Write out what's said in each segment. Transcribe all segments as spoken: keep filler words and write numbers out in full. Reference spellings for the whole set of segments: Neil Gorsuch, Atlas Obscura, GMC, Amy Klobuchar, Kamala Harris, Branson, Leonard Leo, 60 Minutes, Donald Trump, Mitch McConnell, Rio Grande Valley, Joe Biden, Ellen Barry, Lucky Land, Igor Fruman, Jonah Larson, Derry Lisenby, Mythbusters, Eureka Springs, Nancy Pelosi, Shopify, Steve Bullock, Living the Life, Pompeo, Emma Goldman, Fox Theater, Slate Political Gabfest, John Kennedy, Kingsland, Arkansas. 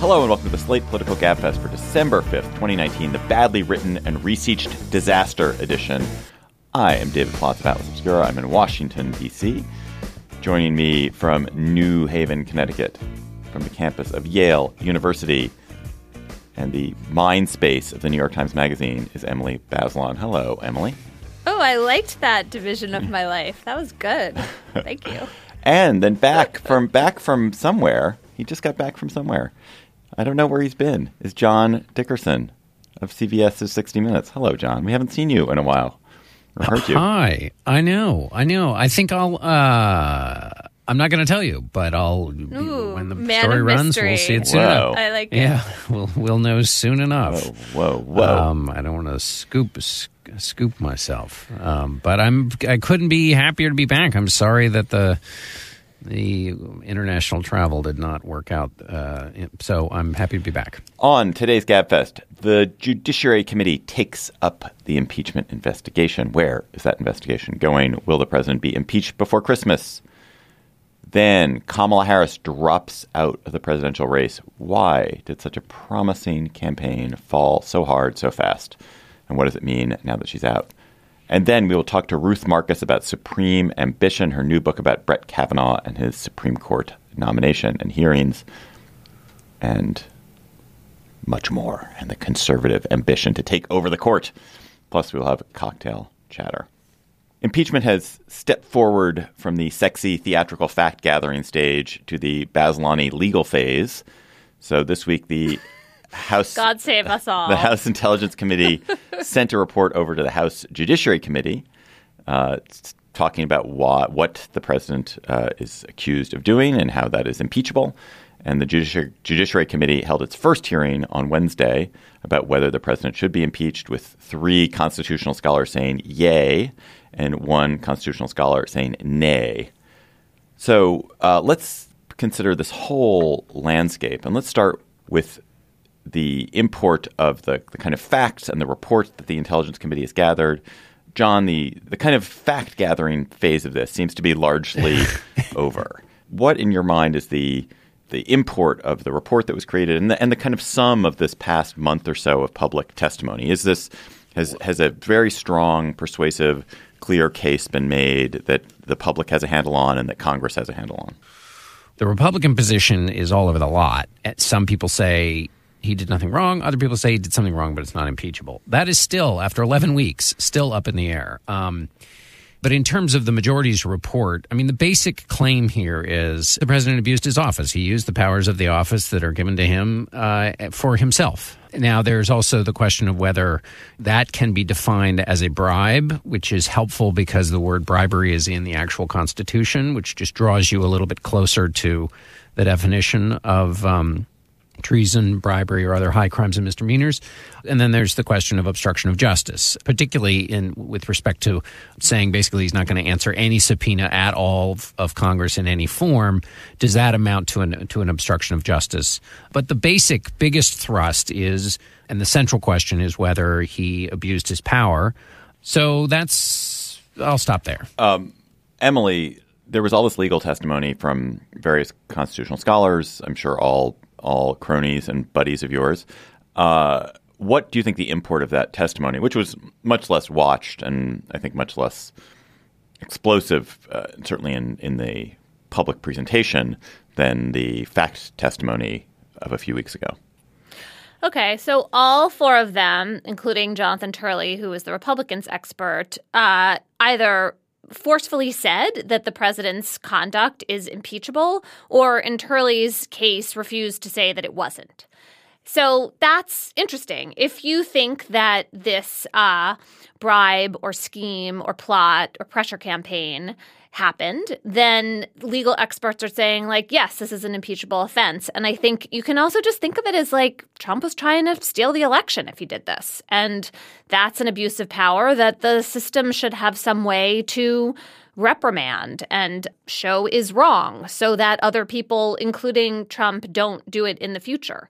Hello and welcome to the Slate Political Gabfest for December fifth, twenty nineteen, the badly written and researched disaster edition. I am David Plotz of Atlas Obscura. I'm in Washington, D C. Joining me from New Haven, Connecticut, from the campus of Yale University and the mind space of the New York Times Magazine is Emily Bazelon. Hello, Emily. Oh, I liked that division of my life. That was good. Thank you. And then back from back from somewhere. He just got back from somewhere. I don't know where he's been. Is John Dickerson of C V S's sixty minutes. Hello, John. We haven't seen you in a while. Or heard you. Hi. I know. I know. I think I'll... Uh, I'm not going to tell you, but I'll... Ooh, when the story runs, we'll see it soon. Whoa. I like it. Yeah. We'll, we'll know soon enough. Whoa, whoa, whoa. Um, I don't want to scoop sc- scoop myself. Um, but I'm, I couldn't be happier to be back. I'm sorry that the... The international travel did not work out, uh, so I'm happy to be back. On today's Gabfest, the Judiciary Committee takes up the impeachment investigation. Where is that investigation going? Will the president be impeached before Christmas? Then Kamala Harris drops out of the presidential race. Why did such a promising campaign fall so hard, so fast? And what does it mean now that she's out? And then we will talk to Ruth Marcus about Supreme Ambition, her new book about Brett Kavanaugh and his Supreme Court nomination and hearings and much more, and the conservative ambition to take over the court. Plus, we'll have cocktail chatter. Impeachment has stepped forward from the sexy theatrical fact-gathering stage to the Bazelon legal phase. So this week, the... House, God save us all. The House Intelligence Committee sent a report over to the House Judiciary Committee uh, talking about why, what the president uh, is accused of doing and how that is impeachable. And the Judici- Judiciary Committee held its first hearing on Wednesday about whether the president should be impeached, with three constitutional scholars saying yay and one constitutional scholar saying nay. So uh, let's consider this whole landscape, and let's start with the import of the, the kind of facts and the reports that the Intelligence Committee has gathered. John, the, the kind of fact-gathering phase of this seems to be largely over. What, in your mind, is the the import of the report that was created and the, and the kind of sum of this past month or so of public testimony? Is this has has a very strong, persuasive, clear case been made that the public has a handle on and that Congress has a handle on? The Republican position is all over the lot. Some people say he did nothing wrong. Other people say he did something wrong, but it's not impeachable. That is still, after eleven weeks, still up in the air. Um, but in terms of the majority's report, I mean, the basic claim here is the president abused his office. He used the powers of the office that are given to him uh, for himself. Now, there's also the question of whether that can be defined as a bribe, which is helpful because the word bribery is in the actual Constitution, which just draws you a little bit closer to the definition of um treason, bribery, or other high crimes and misdemeanors. And then there's the question of obstruction of justice, particularly in with respect to saying basically he's not going to answer any subpoena at all of, of Congress in any form. Does that amount to an to an obstruction of justice? But the basic biggest thrust is, and the central question is, whether he abused his power. So that's, I'll stop there. Um, Emily, there was all this legal testimony from various constitutional scholars, I'm sure all all cronies and buddies of yours. Uh, what do you think the import of that testimony, which was much less watched and I think much less explosive, uh, certainly in, in the public presentation, than the fact testimony of a few weeks ago. Okay, so all four of them, including Jonathan Turley, who is the Republicans' expert, uh, either forcefully said that the president's conduct is impeachable or, in Turley's case, refused to say that it wasn't. So that's interesting. If you think that this uh, bribe or scheme or plot or pressure campaign happened, then legal experts are saying, like, yes, this is an impeachable offense. And I think you can also just think of it as, like, Trump was trying to steal the election if he did this. And that's an abuse of power that the system should have some way to reprimand and show is wrong so that other people, including Trump, don't do it in the future.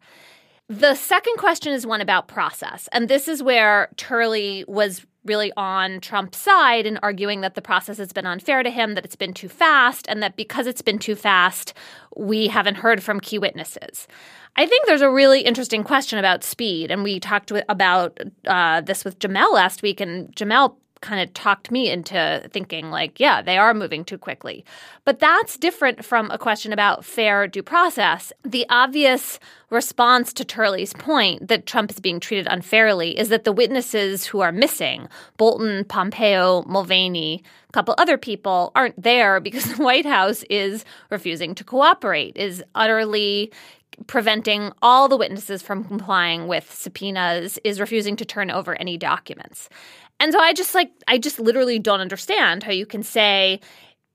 The second question is one about process. And this is where Turley was really on Trump's side in arguing that the process has been unfair to him, that it's been too fast, and that because it's been too fast, we haven't heard from key witnesses. I think there's a really interesting question about speed. And we talked with, about uh, this with Jamel last week, and Jamel kind of talked me into thinking, like, yeah, they are moving too quickly. But that's different from a question about fair due process. The obvious response to Turley's point that Trump is being treated unfairly is that the witnesses who are missing, Bolton, Pompeo, Mulvaney, a couple other people, aren't there because the White House is refusing to cooperate, is utterly preventing all the witnesses from complying with subpoenas, is refusing to turn over any documents. And so I just like I just literally don't understand how you can say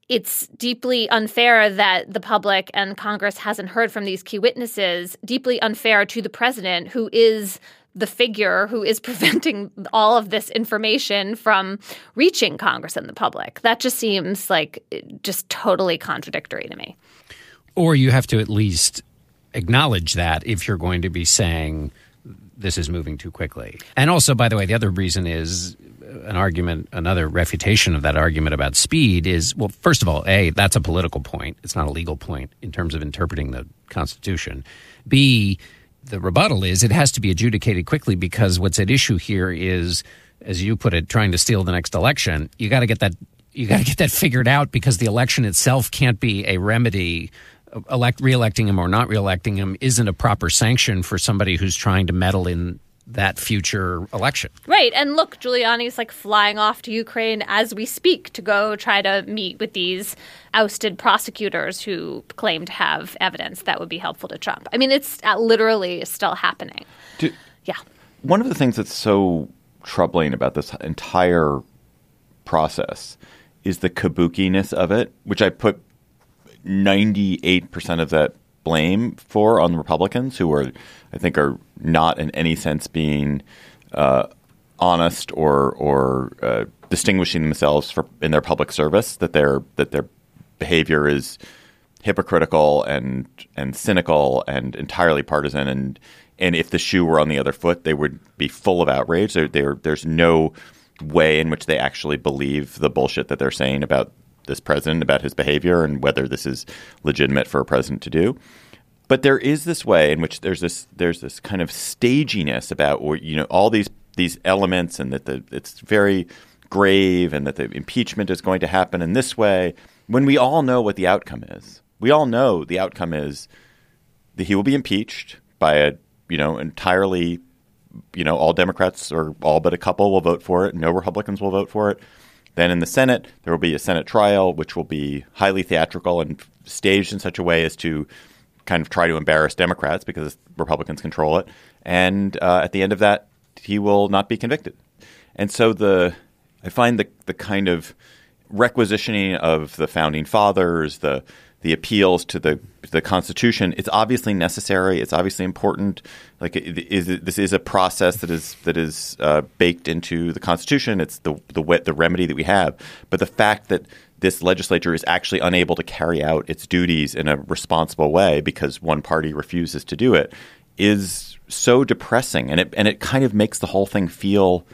it's deeply unfair that the public and Congress hasn't heard from these key witnesses, deeply unfair to the president, who is the figure who is preventing all of this information from reaching Congress and the public. That just seems like just totally contradictory to me. Or you have to at least acknowledge that if you're going to be saying this is moving too quickly. And also, by the way, the other reason is an argument, another refutation of that argument about speed is, well, first of all, A, that's a political point. It's not a legal point in terms of interpreting the Constitution. B, the rebuttal is it has to be adjudicated quickly because what's at issue here is, as you put it, trying to steal the next election. You got to get that. You got to get that figured out because the election itself can't be a remedy. Elect, re-electing him or not re-electing him isn't a proper sanction for somebody who's trying to meddle in that future election. Right. And look, Giuliani's like flying off to Ukraine as we speak to go try to meet with these ousted prosecutors who claim to have evidence that would be helpful to Trump. I mean, it's literally still happening. Do, yeah. One of the things that's so troubling about this entire process is the kabuki-ness of it, which I put ninety-eight percent of that blame for on the Republicans, who are, I think, are not in any sense being uh, honest or or uh, distinguishing themselves for in their public service. That their that their behavior is hypocritical and and cynical and entirely partisan. And and if the shoe were on the other foot, they would be full of outrage. There, there there's no way in which they actually believe the bullshit that they're saying about this president, about his behavior and whether this is legitimate for a president to do. But there is this way in which there's this there's this kind of staginess about, or, you know, all these these elements and that the, it's very grave and that the impeachment is going to happen in this way when we all know what the outcome is. We all know the outcome is that he will be impeached by a, you know, entirely, you know, all Democrats or all but a couple will vote for it. No Republicans will vote for it. Then in the Senate, there will be a Senate trial, which will be highly theatrical and staged in such a way as to kind of try to embarrass Democrats because Republicans control it. And uh, at the end of that, he will not be convicted. And so the I find the the kind of requisitioning of the founding fathers, the the appeals to the the Constitution, it's obviously necessary. It's obviously important. Like it, it, is, this is a process that is that is uh, baked into the Constitution. It's the the the remedy that we have. But the fact that this legislature is actually unable to carry out its duties in a responsible way because one party refuses to do it is so depressing, and it and it kind of makes the whole thing feel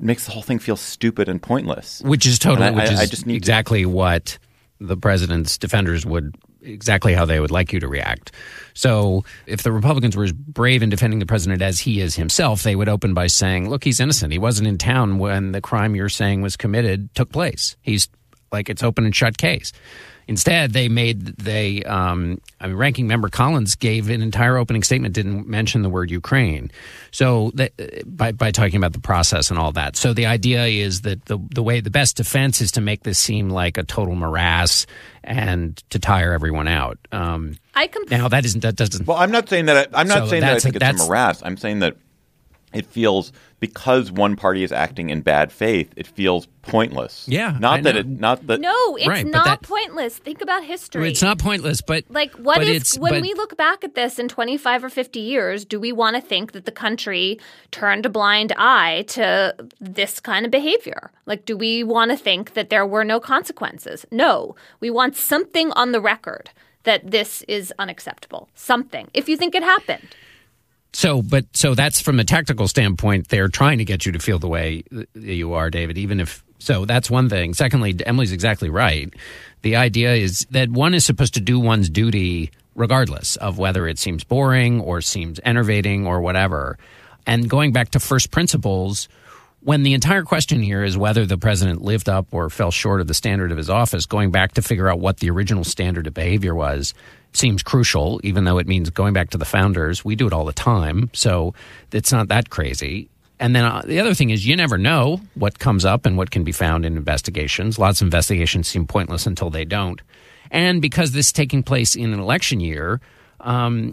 makes the whole thing feel stupid and pointless. Which is totally. I, which is I, I just need exactly to, what. The president's defenders would exactly how they would like you to react. So if the Republicans were as brave in defending the president as he is himself, they would open by saying, look, he's innocent. He wasn't in town when the crime you're saying was committed took place. He's like it's open and shut case. Instead, they made they um, I mean, ranking member Collins gave an entire opening statement, didn't mention the word Ukraine. So that, by by talking about the process and all that. So the idea is that the the way the best defense is to make this seem like a total morass and to tire everyone out. Um, I compl- now that isn't that doesn't. Well, I'm not saying that. I, I'm not so saying that I think it's a morass. I'm saying that it feels, because one party is acting in bad faith, it feels pointless. Yeah, not that it, not that. No, it's right, not that, pointless. Think about history. It's not pointless, but like, what but is when but, we look back at this in twenty-five or fifty years? Do we want to think that the country turned a blind eye to this kind of behavior? Like, do we want to think that there were no consequences? No, we want something on the record that this is unacceptable. Something. If you think it happened. So, but so that's from a tactical standpoint. They're trying to get you to feel the way you are, David, even if so. That's one thing. Secondly, Emily's exactly right. The idea is that one is supposed to do one's duty regardless of whether it seems boring or seems enervating or whatever. And going back to first principles, when the entire question here is whether the president lived up or fell short of the standard of his office, going back to figure out what the original standard of behavior was seems crucial, even though it means going back to the founders. We do it all the time, so it's not that crazy. And then uh, the other thing is you never know what comes up and what can be found in investigations. Lots of investigations seem pointless until they don't. And because this is taking place in an election year, um,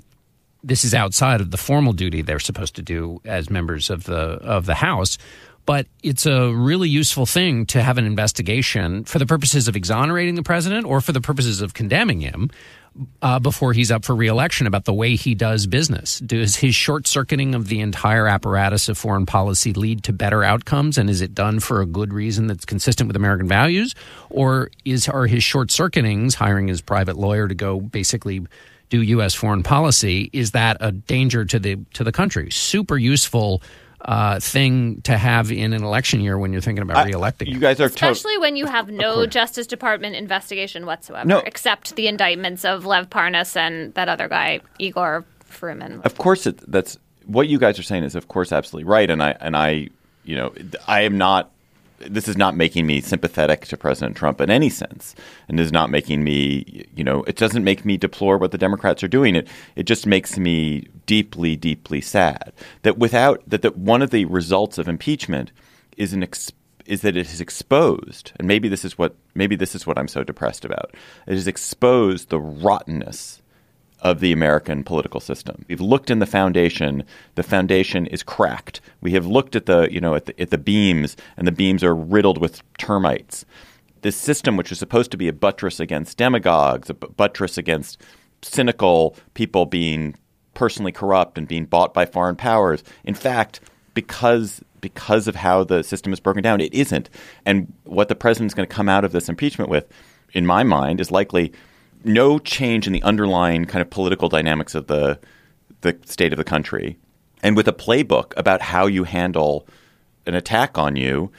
this is outside of the formal duty they're supposed to do as members of the of the House. But it's a really useful thing to have an investigation for the purposes of exonerating the president or for the purposes of condemning him uh, before he's up for re-election about the way he does business. Does his short-circuiting of the entire apparatus of foreign policy lead to better outcomes, and is it done for a good reason that's consistent with American values? Or is are his short-circuitings, hiring his private lawyer to go basically do U S foreign policy, is that a danger to the to the country? Super useful Uh, thing to have in an election year when you're thinking about re-electing. I, you guys are especially to- when you have no Justice Department investigation whatsoever, no. except the indictments of Lev Parnas and that other guy, Igor Fruman. Of course, it, that's what you guys are saying is, of course, absolutely right. And I and I, you know, I am not. This is not making me sympathetic to President Trump in any sense, and is not making me, you know, it doesn't make me deplore what the Democrats are doing. It it just makes me deeply, deeply sad that without that, that one of the results of impeachment is an ex, is that it has exposed, and maybe this is what maybe this is what I'm so depressed about. It has exposed the rottenness of the American political system. We've looked in the foundation. The foundation is cracked. We have looked at the, you know, at the, at the beams, and the beams are riddled with termites. This system, which is supposed to be a buttress against demagogues, a buttress against cynical people being personally corrupt and being bought by foreign powers. In fact, because because of how the system is broken down, it isn't. And what the president's going to come out of this impeachment with, in my mind, is likely no change in the underlying kind of political dynamics of the the state of the country, and with a playbook about how you handle an attack on you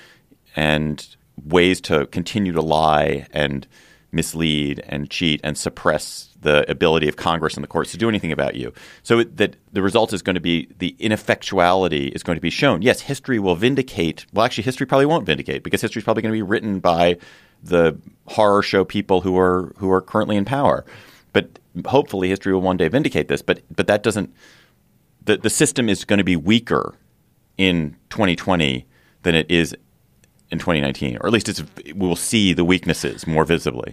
and ways to continue to lie and mislead and cheat and suppress the ability of Congress and the courts to do anything about you. So it, that the result is going to be the ineffectuality is going to be shown. Yes, history will vindicate. Well, actually, history probably won't vindicate, because history is probably going to be written by the horror show people who are who are currently in power. But hopefully history will one day vindicate this. But but that doesn't the, – the system is going to be weaker in twenty twenty than it is in twenty nineteen, or at least it's, we will see the weaknesses more visibly.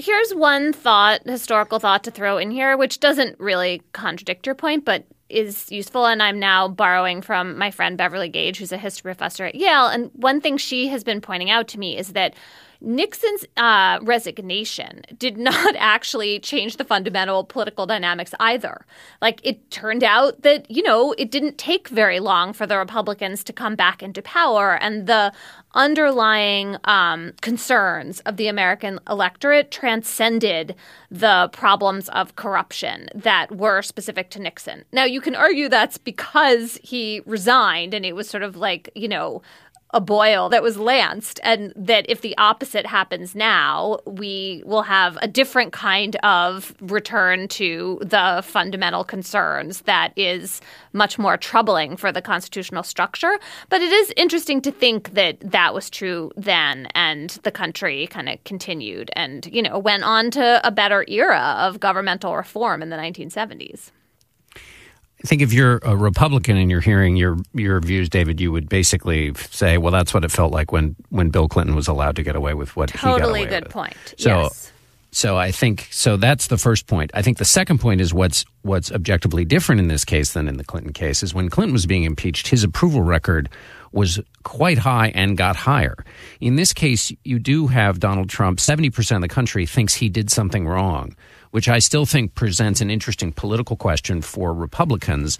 Here's one thought, historical thought to throw in here, which doesn't really contradict your point but is useful. And I'm now borrowing from my friend Beverly Gage, who's a history professor at Yale. And one thing she has been pointing out to me is that Nixon's uh, resignation did not actually change the fundamental political dynamics either. Like, it turned out that, you know, it didn't take very long for the Republicans to come back into power, and the underlying um, concerns of the American electorate transcended the problems of corruption that were specific to Nixon. Now, you can argue that's because he resigned and it was sort of like, you know, a boil that was lanced, and that if the opposite happens now, we will have a different kind of return to the fundamental concerns that is much more troubling for the constitutional structure. But it is interesting to think that that was true then, and the country kind of continued and, you know, went on to a better era of governmental reform in the nineteen seventies. I think if you're a Republican and you're hearing your your views, David, you would basically say, well, that's what it felt like when, when Bill Clinton was allowed to get away with what totally he got away with. Totally good point. So, yes. So I think – so that's the first point. I think the second point is what's what's objectively different in this case than in the Clinton case is when Clinton was being impeached, his approval record was quite high and got higher. In this case, you do have Donald Trump. seventy percent of the country thinks he did something wrong, which I still think presents an interesting political question for Republicans.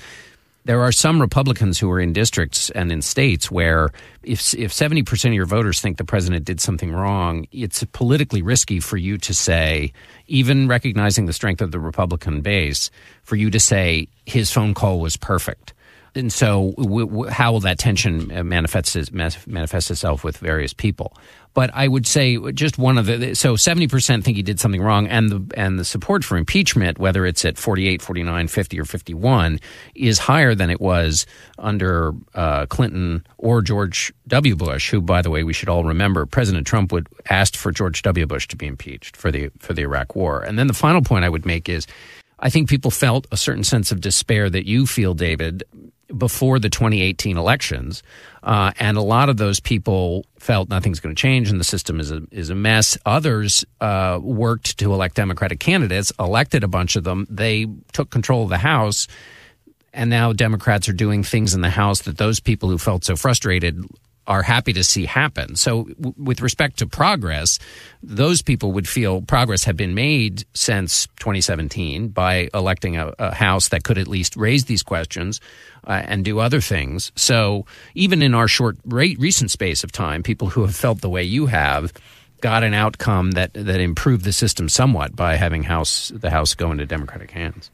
There are some Republicans who are in districts and in states where if if seventy percent of your voters think the president did something wrong, it's politically risky for you to say, even recognizing the strength of the Republican base, for you to say his phone call was perfect. And so w- w- how will that tension manifest, manifest itself with various people? But I would say just one of the – so seventy percent think he did something wrong, and the and the support for impeachment, whether it's at forty-eight, forty-nine, fifty, or fifty-one, is higher than it was under uh, Clinton or George W. Bush, who, by the way, we should all remember, President Trump would asked for George W. Bush to be impeached for the for the Iraq War. And then the final point I would make is I think people felt a certain sense of despair that you feel, David, before the twenty eighteen elections, uh, and a lot of those people felt nothing's going to change and the system is a, is a mess. Others uh, worked to elect Democratic candidates, elected a bunch of them. They took control of the House, and now Democrats are doing things in the House that those people who felt so frustrated are happy to see happen. So w- with respect to progress, those people would feel progress had been made since twenty seventeen by electing a, a House that could at least raise these questions uh, and do other things. So even in our short re- recent space of time, people who have felt the way you have got an outcome that, that improved the system somewhat by having House the House go into Democratic hands.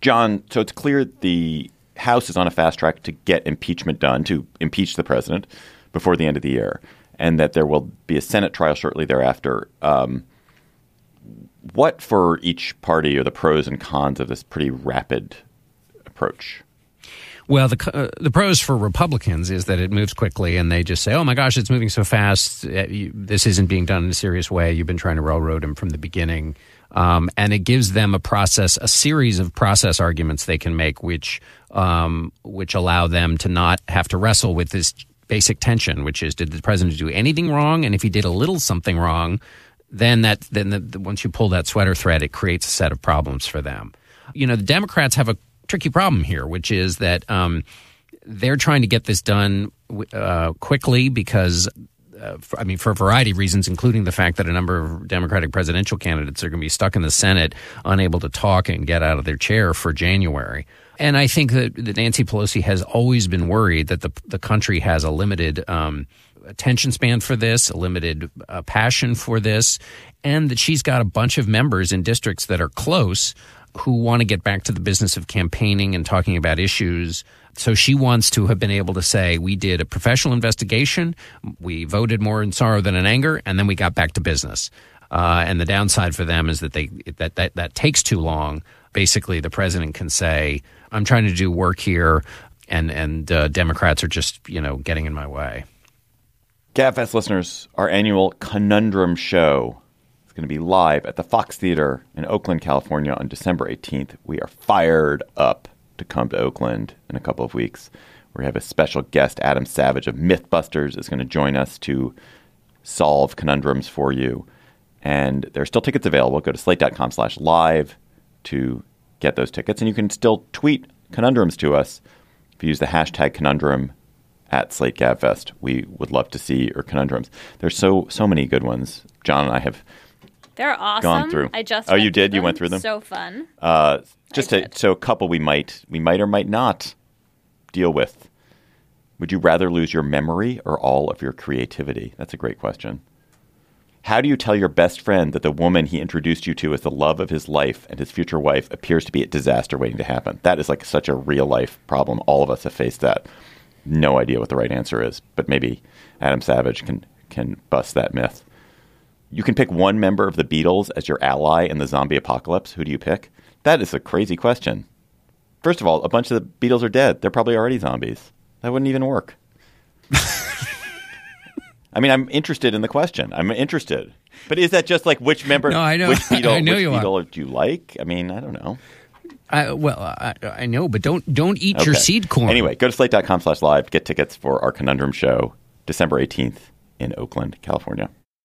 John, so it's clear the House is on a fast track to get impeachment done, to impeach the president before the end of the year, and that there will be a Senate trial shortly thereafter. Um, what for each party are the pros and cons of this pretty rapid approach? Well, the uh, the pros for Republicans is that it moves quickly, and they just say, oh, my gosh, it's moving so fast. This isn't being done in a serious way. You've been trying to railroad him from the beginning. Um, and it gives them a process, a series of process arguments they can make, which um, which allow them to not have to wrestle with this basic tension, which is, did the president do anything wrong? And if he did a little something wrong, then that then the, the, once you pull that sweater thread, it creates a set of problems for them. You know, the Democrats have a tricky problem here, which is that um, they're trying to get this done uh, quickly because. Uh, for, I mean, for a variety of reasons, including the fact that a number of Democratic presidential candidates are going to be stuck in the Senate, unable to talk and get out of their chair for January. And I think that, that Nancy Pelosi has always been worried that the the country has a limited um, attention span for this, a limited uh, passion for this, and that she's got a bunch of members in districts that are close who want to get back to the business of campaigning and talking about issues. So she wants to have been able to say, we did a professional investigation, we voted more in sorrow than in anger, and then we got back to business. Uh, and the downside for them is that they that, that that takes too long. Basically, the president can say, I'm trying to do work here, and, and uh, Democrats are just, you know, getting in my way. Gabfest listeners, our annual Conundrum show is going to be live at the Fox Theater in Oakland, California on December eighteenth. We are fired up to come to Oakland in a couple of weeks. We have a special guest, Adam Savage of Mythbusters, is going to join us to solve conundrums for you. And there are still tickets available. Go to slate.com slash live to get those tickets. And you can still tweet conundrums to us if you use the hashtag conundrum at Slate Gabfest. We would love to see your conundrums. There's so so many good ones. John and I have They're awesome. Gone through. I just oh, you did. Them. You went through them. So fun. Uh, just to, so a couple we might we might or might not deal with. Would you rather lose your memory or all of your creativity? That's a great question. How do you tell your best friend that the woman he introduced you to as the love of his life and his future wife appears to be a disaster waiting to happen? That is like such a real life problem. All of us have faced that. no idea what the right answer is, but maybe Adam Savage can can bust that myth. You can pick one member of the Beatles as your ally in the zombie apocalypse. Who do you pick? That is a crazy question. First of all, a bunch of the Beatles are dead. They're probably already zombies. That wouldn't even work. I mean, I'm interested in the question. I'm interested. But is that just like which member, no, I know. which Beatle, I know which you Beatle are. do you like? I mean, I don't know. I, well, I, I know, but don't don't eat okay. your seed corn. Anyway, go to slate.com slash live. Get tickets for our Conundrum show, December eighteenth in Oakland, California.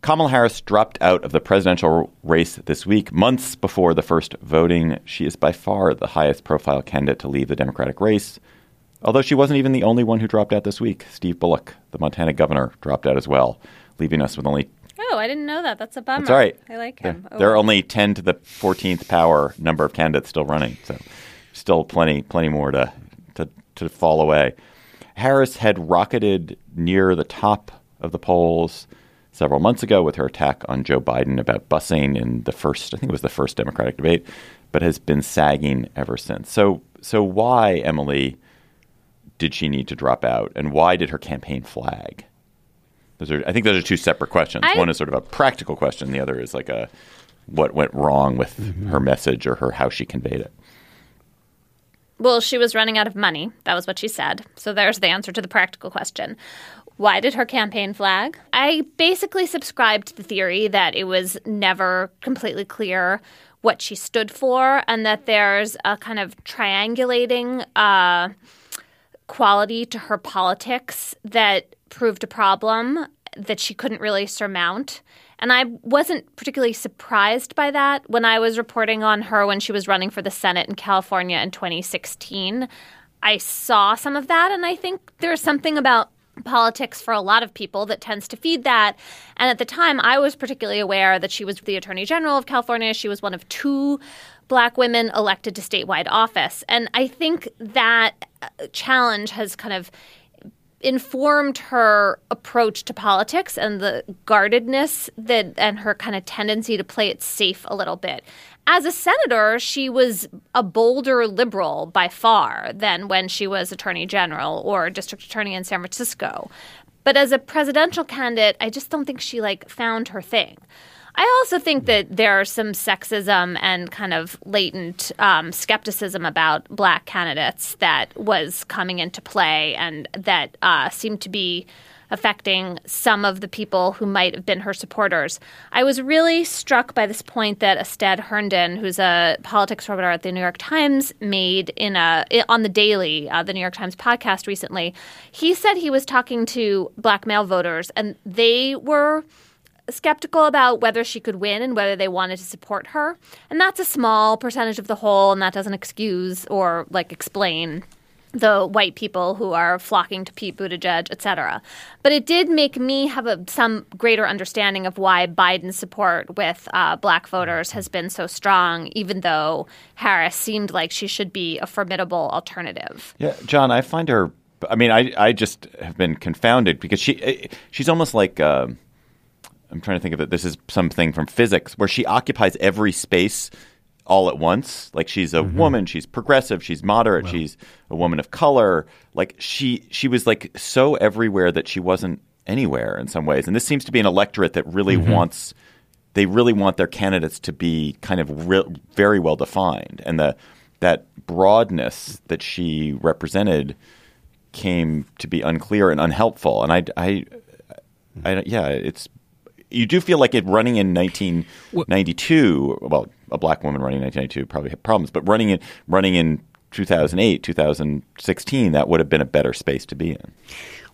Kamala Harris dropped out of the presidential race this week, months before the first voting. She is by far the highest profile candidate to leave the Democratic race, although she wasn't even the only one who dropped out this week. Steve Bullock, the Montana governor, dropped out as well, leaving us with only... Oh, I didn't know that. That's a bummer. That's all right. I like him. There, oh. there are only ten to the fourteenth power number of candidates still running, so still plenty plenty more to, to, to fall away. Harris had rocketed near the top of the polls several months ago with her attack on Joe Biden about busing in the first, I think it was the first Democratic debate, but has been sagging ever since. So, so why, Emily, did she need to drop out? And why did her campaign flag? Those are, I think those are two separate questions. I, One is sort of a practical question. The other is like a what went wrong with mm-hmm. her message or her how she conveyed it. Well, she was running out of money. That was what she said. So there's the answer to the practical question. Why did her campaign flag? I basically subscribed to the theory that it was never completely clear what she stood for and that there's a kind of triangulating uh, quality to her politics that proved a problem that she couldn't really surmount. And I wasn't particularly surprised by that. When I was reporting on her when she was running for the Senate in California in twenty sixteen, I saw some of that. And I think there's something about politics for a lot of people that tends to feed that. And at the time, I was particularly aware that she was the Attorney General of California. She was one of two black women elected to statewide office. And I think that challenge has kind of informed her approach to politics and the guardedness that and her kind of tendency to play it safe a little bit. As a senator, she was a bolder liberal by far than when she was attorney general or district attorney in San Francisco. But as a presidential candidate, I just don't think she like found her thing. I also think that there are some sexism and kind of latent um, skepticism about black candidates that was coming into play and that uh, seemed to be affecting some of the people who might have been her supporters. I was really struck by this point that Astad Herndon, who's a politics reporter at the New York Times, made in a on The Daily, uh, the New York Times podcast recently. He said he was talking to black male voters, and they were – skeptical about whether she could win and whether they wanted to support her. And that's a small percentage of the whole, and that doesn't excuse or like explain the white people who are flocking to Pete Buttigieg, et cetera. But it did make me have a, some greater understanding of why Biden's support with uh, black voters has been so strong, even though Harris seemed like she should be a formidable alternative. Yeah, John, I find her – I mean, I, I just have been confounded because she she's almost like uh, – I'm trying to think of it. This is something from physics where she occupies every space all at once. Like, she's a mm-hmm. woman, she's progressive, she's moderate, wow. she's a woman of color. Like, she she was like so everywhere that she wasn't anywhere in some ways. And this seems to be an electorate that really mm-hmm. wants they really want their candidates to be kind of re- very well defined. And the that broadness that she represented came to be unclear and unhelpful. And I, I, I yeah, it's you do feel like it running in nineteen ninety-two. Well, a black woman running in nineteen ninety-two probably had problems, but running in running in two thousand eight, two thousand sixteen, that would have been a better space to be in.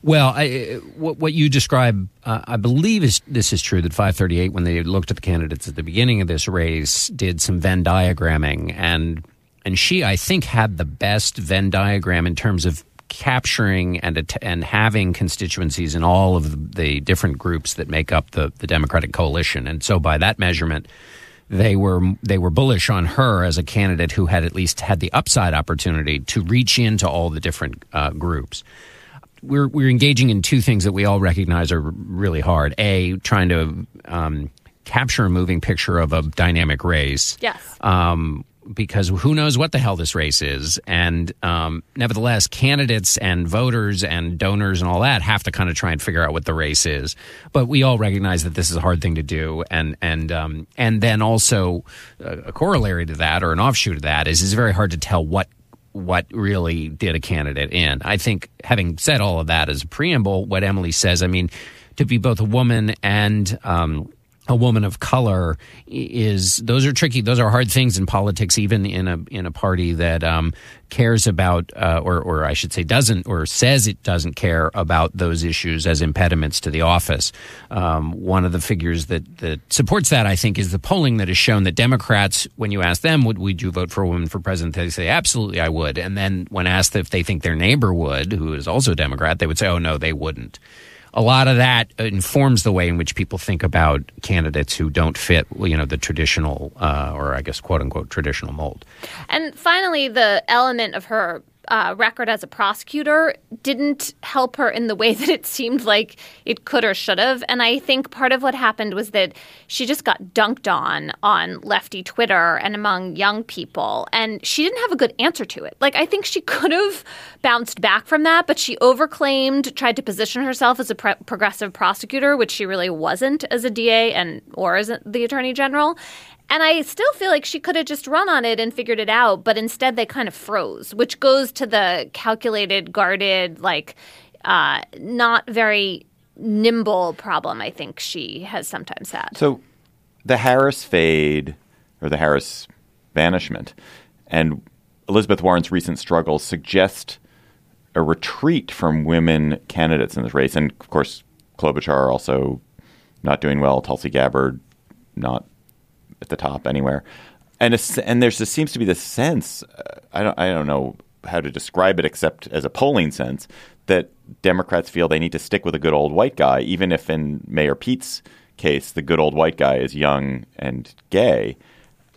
Well, I, what, what you describe, uh, I believe is this is true, that five thirty-eight, when they looked at the candidates at the beginning of this race, did some Venn diagramming. And, and she, I think, had the best Venn diagram in terms of capturing and and having constituencies in all of the different groups that make up the, the Democratic coalition. And so by that measurement, they were they were bullish on her as a candidate who had at least had the upside opportunity to reach into all the different uh, groups. We're we're engaging in two things that we all recognize are really hard. A, trying to um, capture a moving picture of a dynamic race. Yes. Um, because who knows what the hell this race is. And um, nevertheless, candidates and voters and donors and all that have to kind of try and figure out what the race is. But we all recognize that this is a hard thing to do. And and um, and then also uh, a corollary to that, or an offshoot of that, is it's very hard to tell what what really did a candidate in. I think, having said all of that as a preamble, what Emily says, I mean, to be both a woman and um, a woman of color is, those are tricky. Those are hard things in politics, even in a in a party that um, cares about, uh, or or I should say doesn't, or says it doesn't care about those issues as impediments to the office. Um, one of the figures that, that supports that, I think, is the polling that has shown that Democrats, when you ask them, would, would you vote for a woman for president? They say, absolutely, I would. And then when asked if they think their neighbor would, who is also a Democrat, they would say, oh, no, they wouldn't. A lot of that informs the way in which people think about candidates who don't fit, you know, the traditional uh, or I guess, quote unquote, traditional mold. And finally, the element of her uh, record as a prosecutor didn't help her in the way that it seemed like it could or should have. And I think part of what happened was that she just got dunked on on lefty Twitter and among young people. And she didn't have a good answer to it. Like, I think she could have bounced back from that, but she overclaimed, tried to position herself as a pre- progressive prosecutor, which she really wasn't as a D A and or as the attorney general. And I still feel like she could have just run on it and figured it out, but instead they kind of froze, which goes to the calculated, guarded, like uh, not very nimble problem I think she has sometimes had. So the Harris fade, or the Harris vanishment, and Elizabeth Warren's recent struggles suggest a retreat from women candidates in this race. And, of course, Klobuchar also not doing well, Tulsi Gabbard not at the top anywhere, and a, and there's, there seems to be this sense, uh, I don't I don't know how to describe it except as a polling sense, that Democrats feel they need to stick with a good old white guy, even if in Mayor Pete's case the good old white guy is young and gay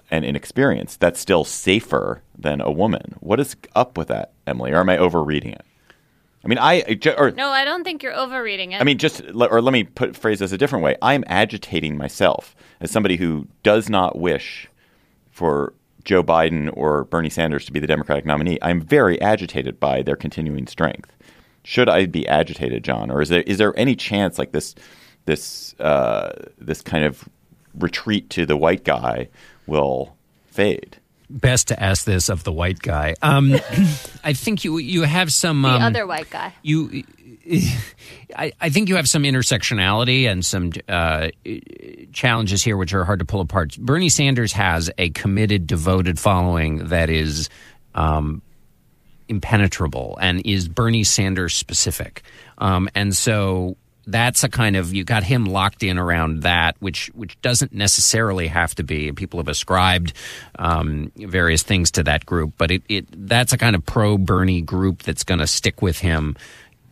and inexperienced. That's still safer than a woman. What is up with that, Emily? Or am I overreading it? I mean, I or, no, I don't think you're overreading it. I mean, just or let me put phrase this a different way. I'm agitating myself as somebody who does not wish for Joe Biden or Bernie Sanders to be the Democratic nominee. I'm very agitated by their continuing strength. Should I be agitated, John, or is there is there any chance like this this uh, this kind of retreat to the white guy will fade? Best to ask this of the white guy. Um, I think you you have some um, the other white guy. You, I, I think you have some intersectionality and some uh, challenges here, which are hard to pull apart. Bernie Sanders has a committed, devoted following that is um, impenetrable and is Bernie Sanders specific, um, and so that's a kind of, you got him locked in around that, which which doesn't necessarily have to be. People have ascribed um, various things to that group, but it, it that's a kind of pro-Bernie group that's going to stick with him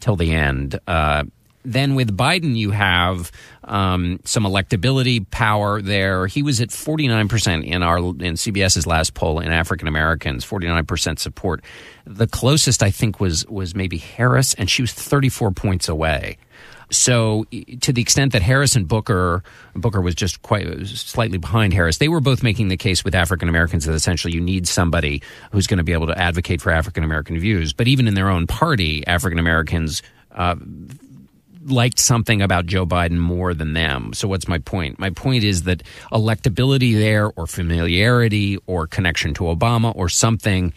till the end. Uh, then with Biden, you have um, some electability power there. He was at forty-nine percent in our in C B S's last poll in African Americans, forty-nine percent support. The closest I think was was maybe Harris, and she was thirty-four points away. So to the extent that Harris and Booker, Booker was just quite slightly behind Harris, they were both making the case with African Americans that essentially you need somebody who's going to be able to advocate for African American views. But even in their own party, African Americans uh, liked something about Joe Biden more than them. So what's my point? My point is that electability there, or familiarity, or connection to Obama, or something,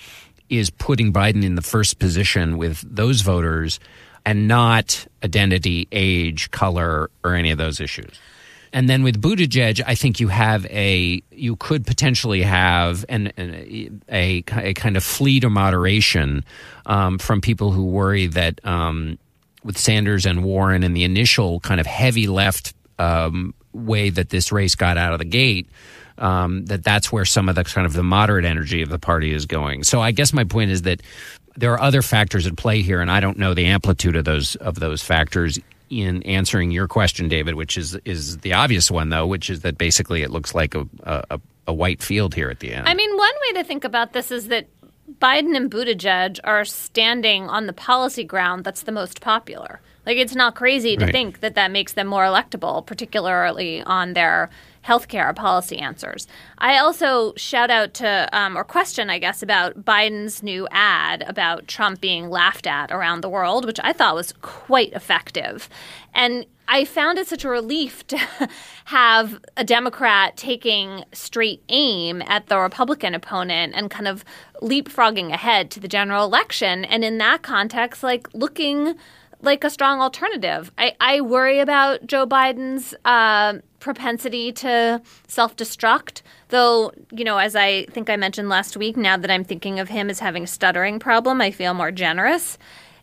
is putting Biden in the first position with those voters, and not identity, age, color, or any of those issues. And then with Buttigieg, I think you have a you could potentially have an, an a a kind of flee to moderation um, from people who worry that um, with Sanders and Warren and the initial kind of heavy left um, way that this race got out of the gate, um, that that's where some of the kind of the moderate energy of the party is going. So I guess my point is that there are other factors at play here, and I don't know the amplitude of those of those factors. In answering your question, David, which is is the obvious one, though, which is that basically it looks like a, a, a white field here at the end. I mean, one way to think about this is that Biden and Buttigieg are standing on the policy ground that's the most popular. Like, it's not crazy to right. think that that makes them more electable, particularly on their healthcare policy answers. I also shout out to um, or question, I guess, about Biden's new ad about Trump being laughed at around the world, which I thought was quite effective. And I found it such a relief to have a Democrat taking straight aim at the Republican opponent and kind of leapfrogging ahead to the general election. And in that context, like, looking like a strong alternative. I, I worry about Joe Biden's uh, propensity to self-destruct, though, you know, as I think I mentioned last week, now that I'm thinking of him as having a stuttering problem, I feel more generous.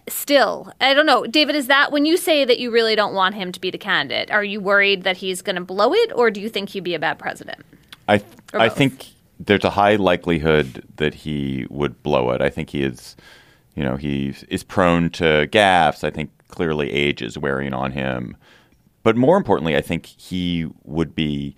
Still, I don't know. David, is that when you say that you really don't want him to be the candidate, are you worried that he's going to blow it, or do you think he'd be a bad president? I th- I think there's a high likelihood that he would blow it. I think he is... You know, he is prone to gaffes. I think clearly age is wearing on him. But more importantly, I think he would be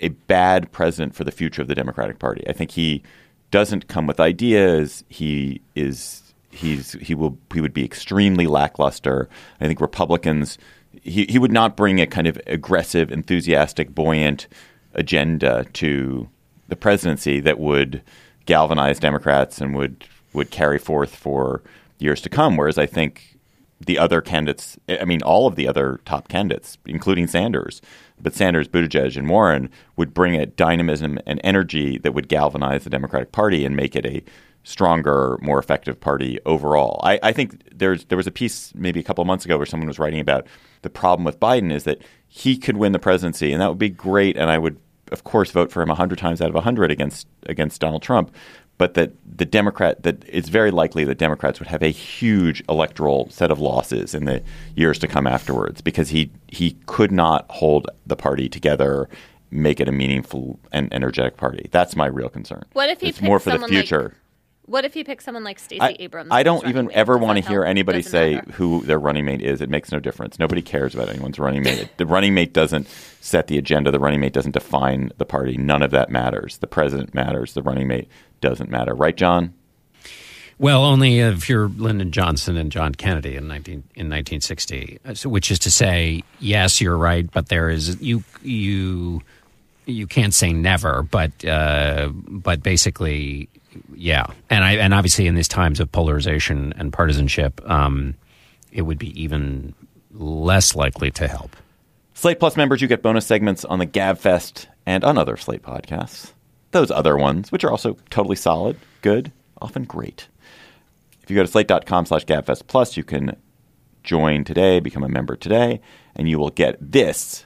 a bad president for the future of the Democratic Party. I think he doesn't come with ideas. He is he's he will he would be extremely lackluster. I think Republicans he, he would not bring a kind of aggressive, enthusiastic, buoyant agenda to the presidency that would galvanize Democrats and would would carry forth for years to come, whereas I think the other candidates, I mean, all of the other top candidates, including Sanders, but Sanders, Buttigieg, and Warren, would bring a dynamism and energy that would galvanize the Democratic Party and make it a stronger, more effective party overall. I, I think there's there was a piece maybe a couple of months ago where someone was writing about the problem with Biden is that he could win the presidency, and that would be great, and I would, of course, vote for him one hundred times out of one hundred against against Donald Trump. But that the Democrat that it's very likely that Democrats would have a huge electoral set of losses in the years to come afterwards, because he he could not hold the party together, make it a meaningful and energetic party. That's my real concern. What if he it's picks more for the future? Like, what if he picks someone like Stacey I, Abrams? I don't even ever want to hear anybody say matter. who their running mate is. It makes no difference. Nobody cares about anyone's running mate. The running mate doesn't set the agenda. The running mate doesn't define the party. None of that matters. The president matters. The running mate doesn't matter. Right, John? Well, only if you're Lyndon Johnson and John Kennedy in nineteen in nineteen sixty. So, which is to say, yes, you're right, but there is you you you can't say never, but uh, but basically, yeah. And I and obviously in these times of polarization and partisanship, um, it would be even less likely to help. Slate Plus members, you get bonus segments on the Gabfest and on other Slate podcasts. Those other ones, which are also totally solid, good, often great. If you go to slate.com slash Gabfest Plus, you can join today, become a member today, and you will get this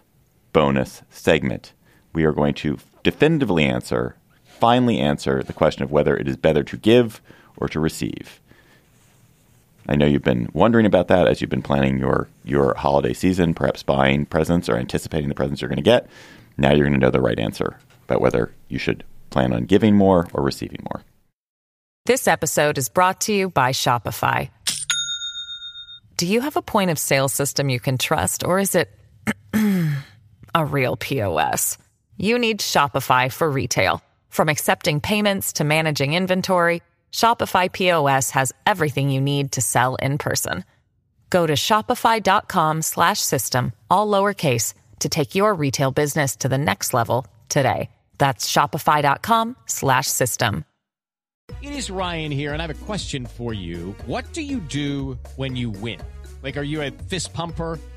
bonus segment. We are going to definitively answer, finally answer the question of whether it is better to give or to receive. I know you've been wondering about that as you've been planning your, your holiday season, perhaps buying presents or anticipating the presents you're going to get. Now you're going to know the right answer about whether you should plan on giving more or receiving more. This episode is brought to you by Shopify. Do you have a point of sale system you can trust, or is it a real P O S? You need Shopify for retail. From accepting payments to managing inventory, Shopify P O S has everything you need to sell in person. Go to shopify.com slash system, all lowercase, to take your retail business to the next level today. That's shopify.com slash system. It is Ryan here, and I have a question for you. What do you do when you win? Like, are you a fist pumper?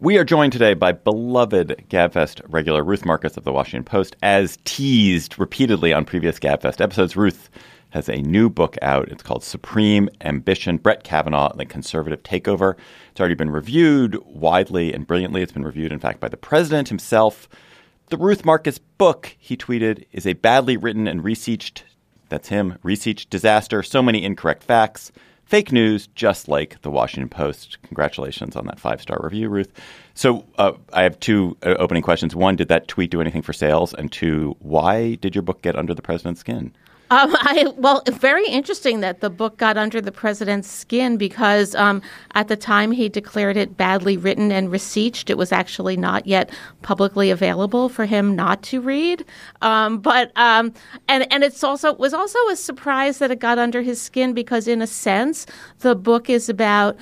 We are joined today by beloved GabFest regular Ruth Marcus of The Washington Post, as teased repeatedly on previous GabFest episodes. Ruth has a new book out. It's called Supreme Ambition, Brett Kavanaugh and the Conservative Takeover. It's already been reviewed widely and brilliantly. It's been reviewed, in fact, by the president himself. The Ruth Marcus book, he tweeted, is a badly written and researched, that's him, researched disaster. So many incorrect facts. Fake news, just like The Washington Post. Congratulations on that five-star review, Ruth. So uh, I have two uh, opening questions. One, did that tweet do anything for sales? And two, why did your book get under the president's skin? Um, I, well, very interesting that the book got under the president's skin because um, at the time he declared it badly written and researched. It was actually not yet publicly available for him not to read. Um, but um, and and it's also was also a surprise that it got under his skin because, in a sense, the book is about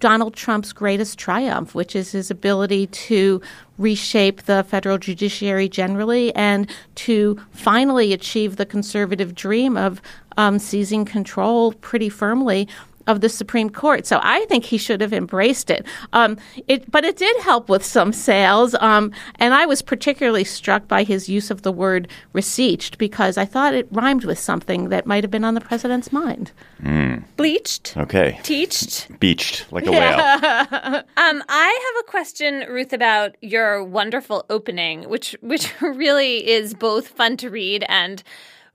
Donald Trump's greatest triumph, which is his ability to reshape the federal judiciary generally and to finally achieve the conservative dream of um, seizing control pretty firmly of the Supreme Court. So I think he should have embraced it. Um, it but it did help with some sales. Um, and I was particularly struck by his use of the word researched because I thought it rhymed with something that might have been on the president's mind. Mm. Bleached. Okay. Teached. Beached like a yeah. whale. um, I have a question, Ruth, about your wonderful opening, which which really is both fun to read and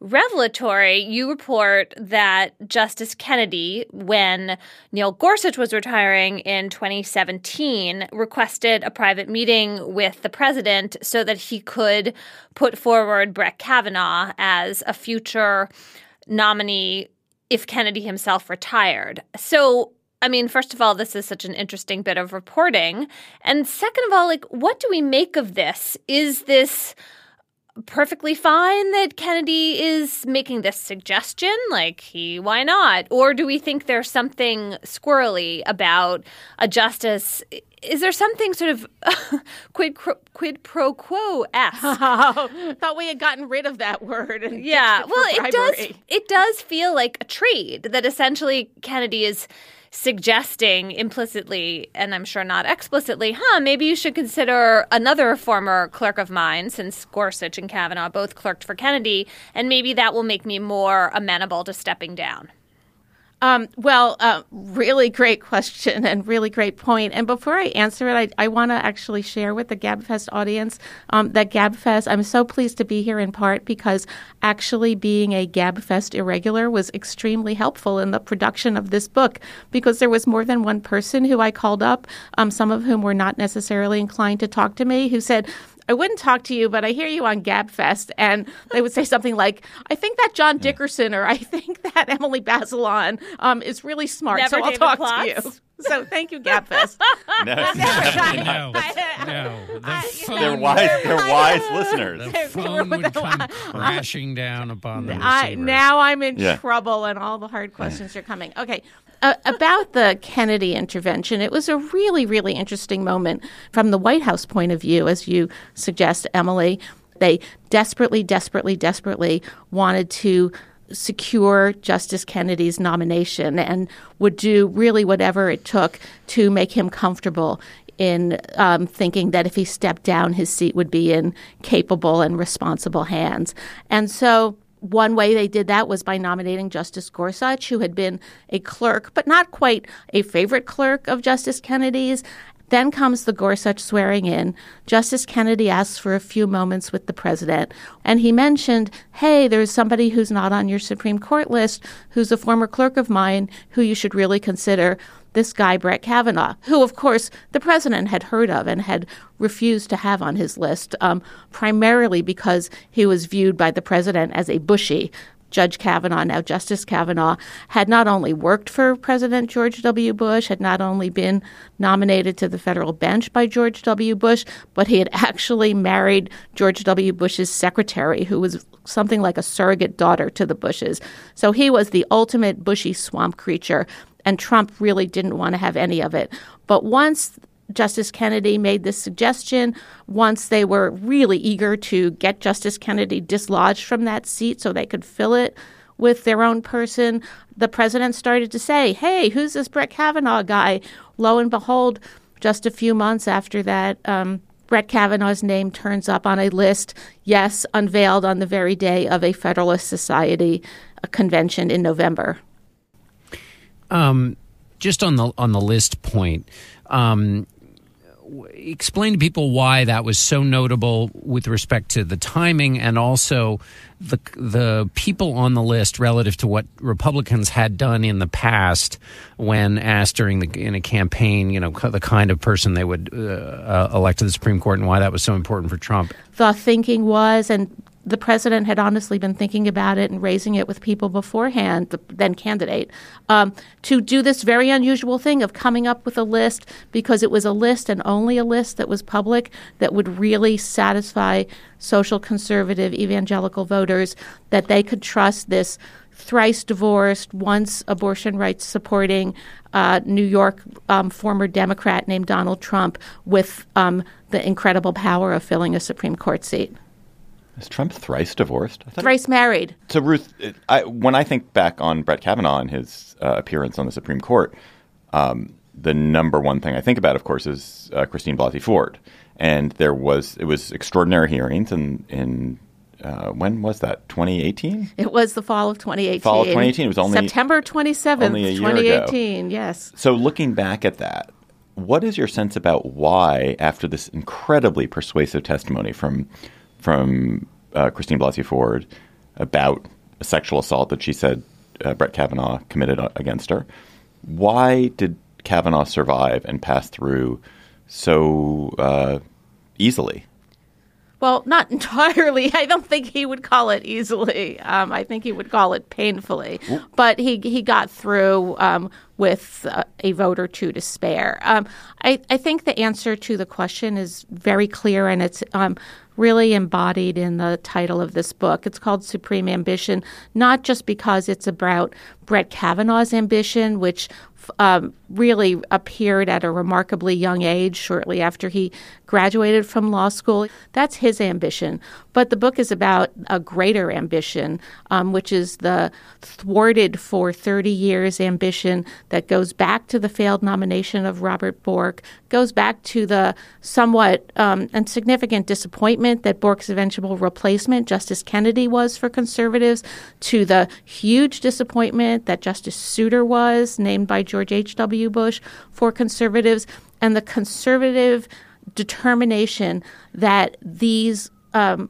revelatory. You report that Justice Kennedy, when Neil Gorsuch was retiring in twenty seventeen, requested a private meeting with the president so that he could put forward Brett Kavanaugh as a future nominee if Kennedy himself retired. So, I mean, first of all, this is such an interesting bit of reporting. And second of all, like, what do we make of this? Is this perfectly fine that Kennedy is making this suggestion? Like, he, why not? Or do we think there's something squirrely about a justice? Is there something sort of quid, quid pro quo-esque? Oh, thought we had gotten rid of that word. And yeah, well, it does, it does feel like a trade that essentially Kennedy is suggesting implicitly, and I'm sure not explicitly, huh, maybe you should consider another former clerk of mine, since Gorsuch and Kavanaugh both clerked for Kennedy, and maybe that will make me more amenable to stepping down. Um, well, uh, really great question and really great point. And before I answer it, I, I want to actually share with the GabFest audience um, that GabFest, I'm so pleased to be here in part because actually being a GabFest irregular was extremely helpful in the production of this book because there was more than one person who I called up, um, some of whom were not necessarily inclined to talk to me, who said, I wouldn't talk to you, but I hear you on GabFest. And they would say something like, I think that John Dickerson or I think that Emily Bazelon um, is really smart, Never so David I'll talk Plotz. to you. So thank you, GabFest. No, no, no, no. The phone, they're wise, they're wise listeners. The phone would come crashing down upon the receivers. Now I'm in yeah. trouble, and all the hard questions are coming. Okay, uh, about the Kennedy intervention, it was a really, really interesting moment from the White House point of view, as you suggest, Emily. They desperately, desperately, desperately wanted to secure Justice Kennedy's nomination and would do really whatever it took to make him comfortable in um, thinking that if he stepped down, his seat would be in capable and responsible hands. And so one way they did that was by nominating Justice Gorsuch, who had been a clerk, but not quite a favorite clerk of Justice Kennedy's, Then comes the Gorsuch swearing in. Justice Kennedy asks for a few moments with the president. And he mentioned, hey, there's somebody who's not on your Supreme Court list, who's a former clerk of mine, who you should really consider, this guy, Brett Kavanaugh, who, of course, the president had heard of and had refused to have on his list, um, primarily because he was viewed by the president as a Bushy. Judge Kavanaugh, now Justice Kavanaugh, had not only worked for President George W. Bush, had not only been nominated to the federal bench by George W. Bush, but he had actually married George W. Bush's secretary, who was something like a surrogate daughter to the Bushes. So he was the ultimate Bushy swamp creature, and Trump really didn't want to have any of it. But once Justice Kennedy made this suggestion, once they were really eager to get Justice Kennedy dislodged from that seat so they could fill it with their own person, the president started to say, hey, who's this Brett Kavanaugh guy? Lo and behold, just a few months after that, um, Brett Kavanaugh's name turns up on a list, yes, unveiled on the very day of a Federalist Society a convention in November. Um, just on the on the list point, um, explain to people why that was so notable with respect to the timing and also the the people on the list relative to what Republicans had done in the past when asked during the in a campaign, you know, the kind of person they would uh, uh, elect to the Supreme Court and why that was so important for Trump. The thinking was, and the president had honestly been thinking about it and raising it with people beforehand, the then candidate, um, to do this very unusual thing of coming up with a list, because it was a list and only a list that was public that would really satisfy social conservative evangelical voters, that they could trust this thrice divorced, once abortion rights supporting uh, New York um, former Democrat named Donald Trump with um, the incredible power of filling a Supreme Court seat. Is Trump thrice divorced? I thrice married. So, Ruth, I, when I think back on Brett Kavanaugh and his uh, appearance on the Supreme Court, um, the number one thing I think about, of course, is uh, Christine Blasey Ford. And there was – it was extraordinary hearings in, in uh, – when was that, twenty eighteen? It was the fall of twenty eighteen. Fall of twenty eighteen. It was only – September twenty-seventh, only twenty eighteen, ago. Yes. So looking back at that, what is your sense about why, after this incredibly persuasive testimony from – from uh, Christine Blasey Ford about a sexual assault that she said uh, Brett Kavanaugh committed against her, why did Kavanaugh survive and pass through so uh, easily? Well, not entirely. I don't think he would call it easily. Um, I think he would call it painfully. Ooh. But he he got through um, with uh, a vote or two to spare. Um, I, I think the answer to the question is very clear, and it's um, really embodied in the title of this book. It's called Supreme Ambition, not just because it's about Brett Kavanaugh's ambition, which Um, really appeared at a remarkably young age shortly after he graduated from law school. That's his ambition. But the book is about a greater ambition, um, which is the thwarted for thirty years ambition that goes back to the failed nomination of Robert Bork, goes back to the somewhat um, insignificant disappointment that Bork's eventual replacement, Justice Kennedy, was for conservatives, to the huge disappointment that Justice Souter was, named by George H W. Bush, for conservatives, and the conservative determination that these um,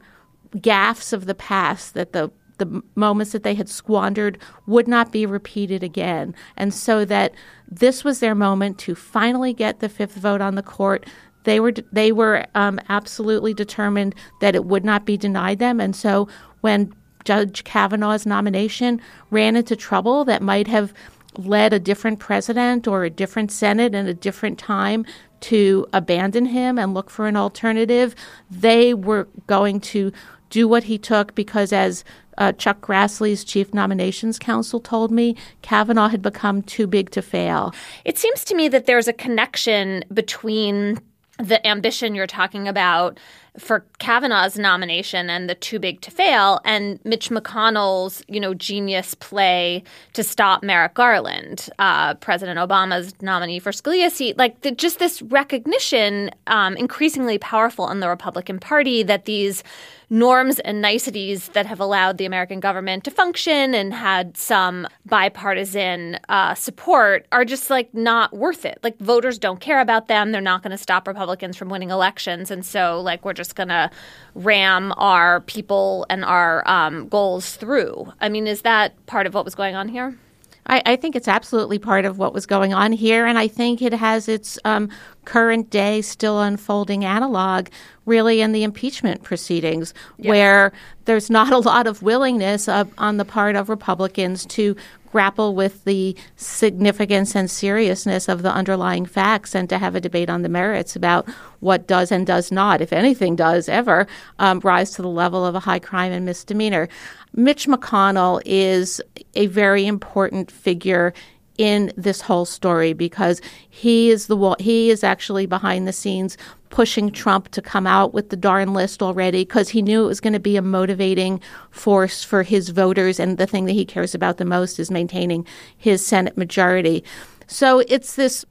gaffes of the past, that the the moments that they had squandered would not be repeated again. And so that this was their moment to finally get the fifth vote on the court. They were, they were um, absolutely determined that it would not be denied them. And so when Judge Kavanaugh's nomination ran into trouble that might have led a different president or a different Senate in a different time to abandon him and look for an alternative, they were going to do what he took because, as uh, Chuck Grassley's chief nominations counsel told me, Kavanaugh had become too big to fail. It seems to me that there's a connection between the ambition you're talking about for Kavanaugh's nomination and the too big to fail and Mitch McConnell's, you know, genius play to stop Merrick Garland, uh, President Obama's nominee for Scalia's seat. Like the, just this recognition um, increasingly powerful in the Republican Party that these norms and niceties that have allowed the American government to function and had some bipartisan uh, support are just like not worth it. Like voters don't care about them. They're not going to stop Republicans from winning elections. And so like we're just going to ram our people and our um, goals through. I mean, is that part of what was going on here? I, I think it's absolutely part of what was going on here. And I think it has its um, current day still unfolding analog really in the impeachment proceedings, yes. where there's not a lot of willingness of, on the part of Republicans to grapple with the significance and seriousness of the underlying facts and to have a debate on the merits about what does and does not, if anything does ever, um, rise to the level of a high crime and misdemeanor. Mitch McConnell is a very important figure in this whole story because he is the he is actually behind the scenes pushing Trump to come out with the darn list already because he knew it was going to be a motivating force for his voters. And the thing that he cares about the most is maintaining his Senate majority. So it's this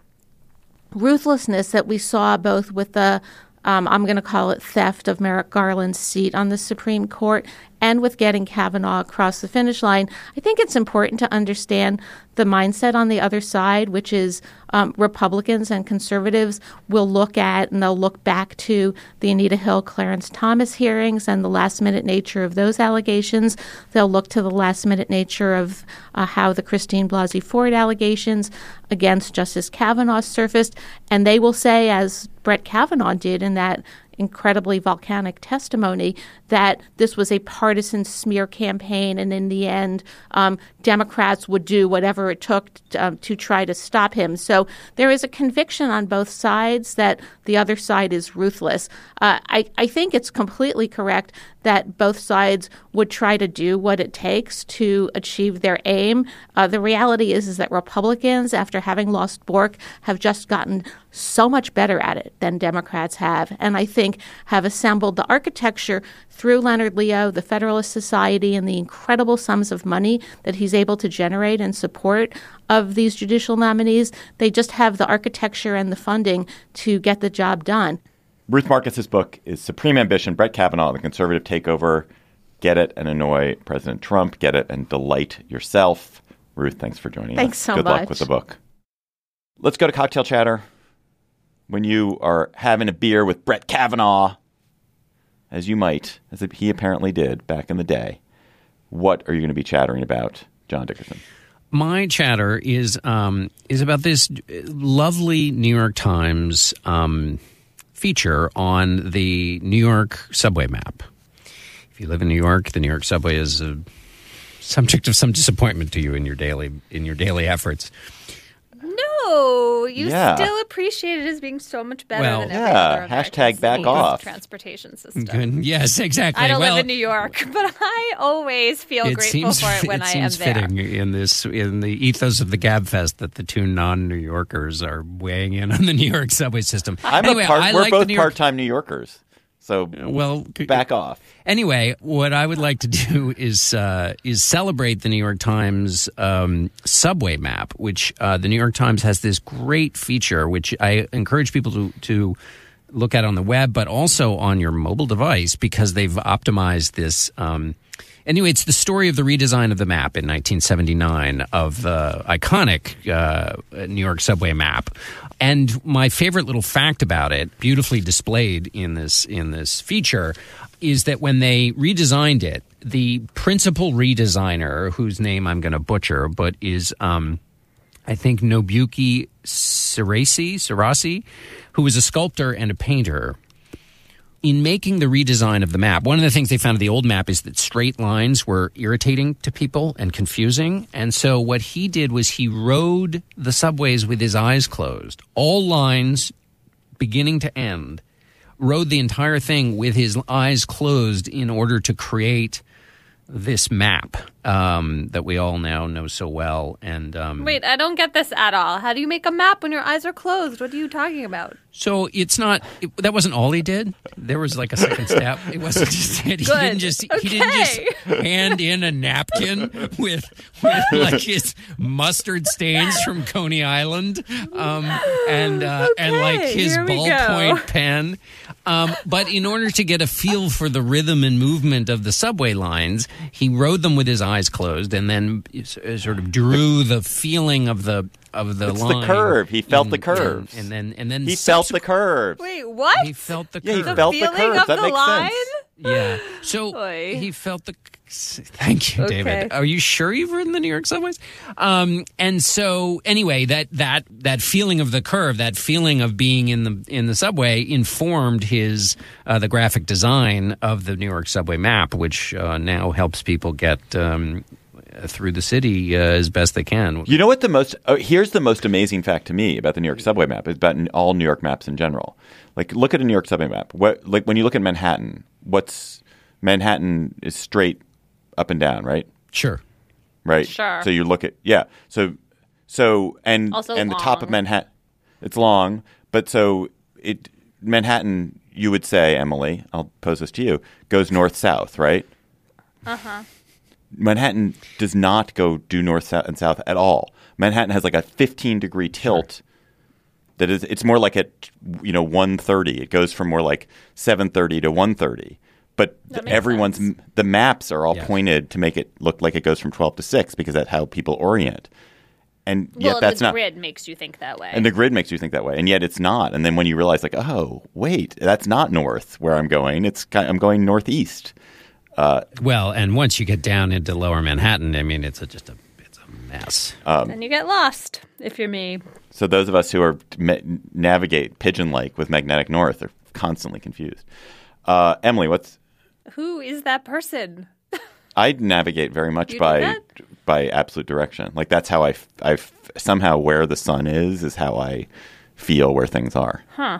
ruthlessness that we saw both with the Um, I'm going to call it theft of Merrick Garland's seat on the Supreme Court and with getting Kavanaugh across the finish line. I think it's important to understand the mindset on the other side, which is um, Republicans and conservatives will look at and they'll look back to the Anita Hill, Clarence Thomas hearings and the last minute nature of those allegations. They'll look to the last minute nature of uh, how the Christine Blasey Ford allegations against Justice Kavanaugh surfaced. And they will say, as Brett Kavanaugh did in that incredibly volcanic testimony, that this was a partisan smear campaign. And in the end, um, Democrats would do whatever it took to, um, to try to stop him. So there is a conviction on both sides that the other side is ruthless. Uh, I, I think it's completely correct that both sides would try to do what it takes to achieve their aim. Uh, the reality is, is that Republicans, after having lost Bork, have just gotten so much better at it than Democrats have. And I think have assembled the architecture through Leonard Leo, the Federalist Society, and the incredible sums of money that he's able to generate in support of these judicial nominees. They just have the architecture and the funding to get the job done. Ruth Marcus's book is Supreme Ambition, Brett Kavanaugh, The Conservative Takeover. Get it and annoy President Trump. Get it and delight yourself. Ruth, thanks for joining thanks us. Thanks so Good much. Good luck with the book. Let's go to cocktail chatter. When you are having a beer with Brett Kavanaugh, as you might, as he apparently did back in the day, what are you going to be chattering about, John Dickerson? My chatter is um, is about this lovely New York Times um, feature on the New York subway map. If you live in New York, the New York subway is a subject of some disappointment to you in your daily in your daily efforts. No, you yeah. still appreciate it as being so much better well, than every yeah. other hashtag back off transportation system. Good. Yes, exactly. I don't well, live in New York, but I always feel grateful seems, for it when it I am there. It seems fitting in this in the ethos of the Gabfest that the two non-New Yorkers are weighing in on the New York subway system. I'm anyway, a part, I we're like both New York- part-time New Yorkers. So well, back off. Anyway, what I would like to do is uh, is celebrate the New York Times um, subway map, which uh, the New York Times has this great feature, which I encourage people to, to look at on the web, but also on your mobile device because they've optimized this. Um, anyway, it's the story of the redesign of the map in nineteen seventy-nine of the iconic uh, New York subway map. And my favorite little fact about it, beautifully displayed in this in this feature, is that when they redesigned it, the principal redesigner, whose name I'm going to butcher, but is um, I think Nobuyuki Sirasi, Sirasi, who was a sculptor and a painter. In making the redesign of the map, one of the things they found in the old map is that straight lines were irritating to people and confusing. And so what he did was he rode the subways with his eyes closed. All lines, beginning to end, rode the entire thing with his eyes closed in order to create this map um, that we all now know so well. And um, wait, I don't get this at all. How do you make a map when your eyes are closed? What are you talking about? So it's not it, that wasn't all he did. There was like a second step. It wasn't just that he Good. didn't just okay. he didn't just hand in a napkin with with like his mustard stains from Coney Island um, and uh, okay. and like his ballpoint pen. Um, but in order to get a feel for the rhythm and movement of the subway lines, he rode them with his eyes closed and then sort of drew the feeling of the of the it's line. It's the curve. He felt in, the curves. And, and then and then He felt the curves. Wait, what? He felt the curve. Yeah, he felt the, the curves. Of that the makes line? Sense. Yeah. So Oy. he felt the... Thank you, David. Okay. Are you sure you've ridden the New York subways? Um, and so, anyway, that that that feeling of the curve, that feeling of being in the in the subway, informed his uh, the graphic design of the New York subway map, which uh, now helps people get um, through the city uh, as best they can. You know what the most oh, here's the most amazing fact to me about the New York subway map, it's about all New York maps in general. Like, look at a New York subway map. What like when you look at Manhattan, what's Manhattan is straight. Up and down, right? Sure. Right. Sure. So you look at yeah. So so and also and long. The top of Manhattan, it's long, but so it Manhattan, you would say, Emily, I'll pose this to you, goes north south, right? Uh-huh. Manhattan does not go due north south and south at all. Manhattan has like a fifteen degree tilt. Sure. That is, it's more like at you know one thirty. It goes from more like seven thirty to one thirty. But everyone's sense. The maps are all yeah. pointed to make it look like it goes from twelve to six because that's how people orient. And well, yet and that's the not. The grid makes you think that way. And the grid makes you think that way. And yet it's not. And then when you realize, like, oh, wait, that's not north where I'm going. It's I'm going northeast. Uh, well, and once you get down into Lower Manhattan, I mean, it's a, just a it's a mess. Um, and you get lost if you're me. So those of us who are navigate Pigeon Lake with Magnetic North are constantly confused. Uh, Emily, what's Who is that person? I navigate very much you by by absolute direction. Like that's how I, f- I f- somehow where the sun is is how I feel where things are. Huh.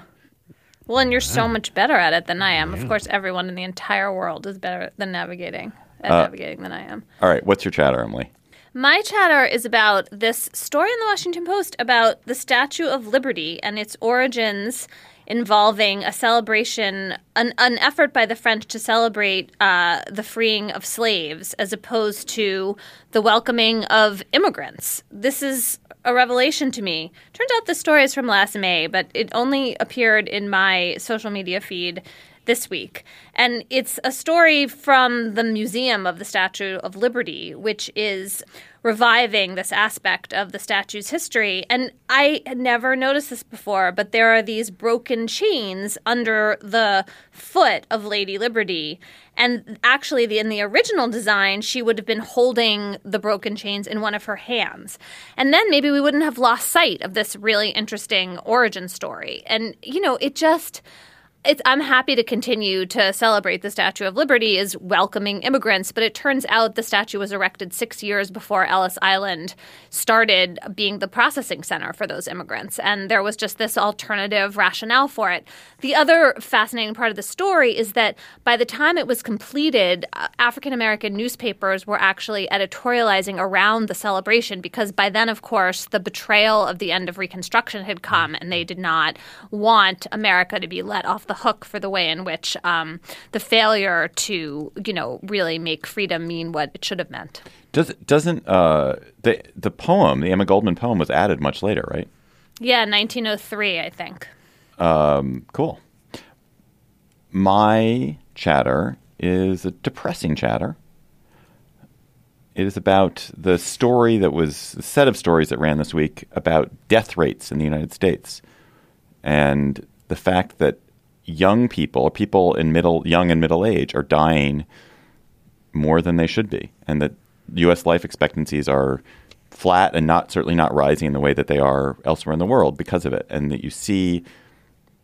Well, and you're so much better at it than I am. Yeah. Of course, everyone in the entire world is better than navigating at uh, navigating than I am. All right. What's your chatter, Emily? My chatter is about this story in the Washington Post about the Statue of Liberty and its origins involving a celebration, an, an effort by the French to celebrate uh, the freeing of slaves as opposed to the welcoming of immigrants. This is a revelation to me. Turns out this story is from last May, but it only appeared in my social media feed this week. And it's a story from the Museum of the Statue of Liberty, which is reviving this aspect of the statue's history. And I had never noticed this before, but there are these broken chains under the foot of Lady Liberty. And actually, in the original design, she would have been holding the broken chains in one of her hands. And then maybe we wouldn't have lost sight of this really interesting origin story. And, you know, it just... It's, I'm happy to continue to celebrate the Statue of Liberty as welcoming immigrants, but it turns out the statue was erected six years before Ellis Island started being the processing center for those immigrants, and there was just this alternative rationale for it. The other fascinating part of the story is that by the time it was completed, African-American newspapers were actually editorializing around the celebration because by then, of course, the betrayal of the end of Reconstruction had come, and they did not want America to be let off the hook for the way in which um, the failure to, you know, really make freedom mean what it should have meant. Does, doesn't uh, the the poem, the Emma Goldman poem, was added much later, right? Yeah, nineteen oh three, I think. Um, cool. My chatter is a depressing chatter. It is about the story that was a set of stories that ran this week about death rates in the United States, and the fact that young people, or people in middle, young and middle age, are dying more than they should be, and that U S life expectancies are flat and not certainly not rising in the way that they are elsewhere in the world because of it, and that you see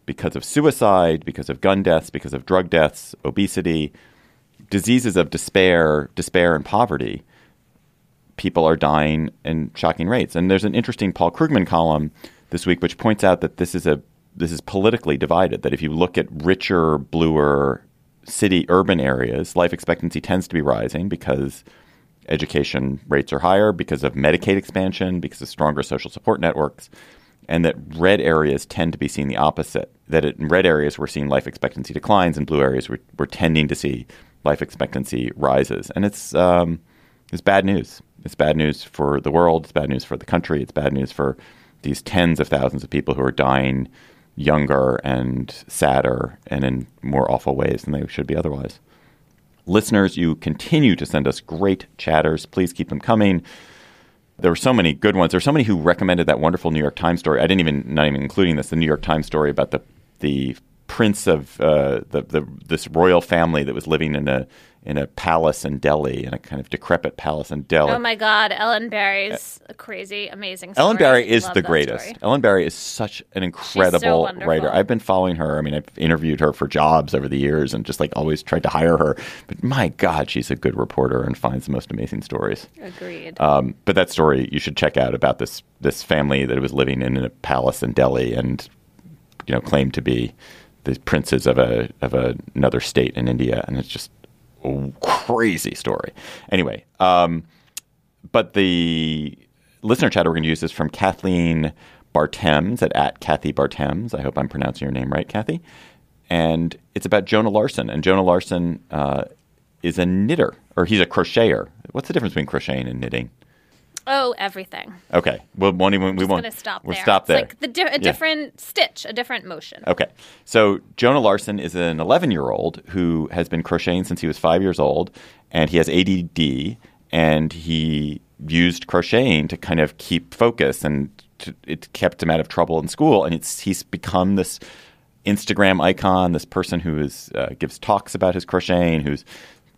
because of suicide, because of gun deaths, because of drug deaths, obesity, diseases of despair, despair and poverty, people are dying in shocking rates. And there's an interesting Paul Krugman column this week which points out that this is a This is politically divided, that if you look at richer, bluer city urban areas, life expectancy tends to be rising because education rates are higher, because of Medicaid expansion, because of stronger social support networks, and that red areas tend to be seeing the opposite, that in red areas we're seeing life expectancy declines, in blue areas we're, we're tending to see life expectancy rises. And it's um, it's bad news. It's bad news for the world. It's bad news for the country. It's bad news for these tens of thousands of people who are dying younger and sadder and in more awful ways than they should be otherwise. Listeners, you continue to send us great chatters. Please keep them coming. There were so many good ones. There's somebody who recommended that wonderful New York Times story. I didn't even, not even including this, the New York Times story about the the prince of uh, the, the this royal family that was living in a in a palace in Delhi, in a kind of decrepit palace in Delhi. Oh, my God. Ellen Barry's uh, crazy, amazing story. Ellen Barry is the greatest. Story. Ellen Barry is such an incredible so writer. I've been following her. I mean, I've interviewed her for jobs over the years and just like always tried to hire her. But my God, she's a good reporter and finds the most amazing stories. Agreed. Um, but that story you should check out about this this family that was living in a palace in Delhi and, you know, claimed to be the princes of a of a, another state in India. And it's just crazy story. Anyway, um, but the listener chat we're going to use is from Kathleen Bartems at, at Kathy Bartems. I hope I'm pronouncing your name right, Kathy. And it's about Jonah Larson. And Jonah Larson uh, is a knitter, or he's a crocheter. What's the difference between crocheting and knitting? Oh, everything. Okay. Well, won't even, we won't. We're going to stop there. We'll stop there. It's like the di- a yeah. different stitch, a different motion. Okay. So Jonah Larson is an eleven-year-old who has been crocheting since he was five years old, and he has A D D, and he used crocheting to kind of keep focus, and to, it kept him out of trouble in school. And it's he's become this Instagram icon, this person who is uh, gives talks about his crocheting, who's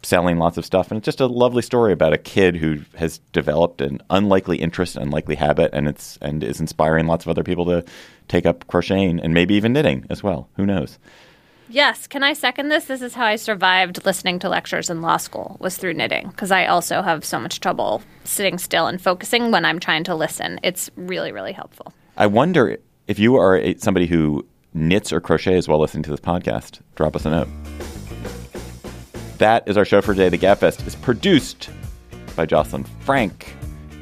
selling lots of stuff. And it's just a lovely story about a kid who has developed an unlikely interest, unlikely habit, and it's and is inspiring lots of other people to take up crocheting and maybe even knitting as well. Who knows? Yes. Can I second this? This is how I survived listening to lectures in law school, was through knitting, because I also have so much trouble sitting still and focusing when I'm trying to listen. It's really, really helpful. I wonder if you are a, somebody who knits or crochets while listening to this podcast. Drop us a note. That is our show for today. The Gabfest is produced by Jocelyn Frank.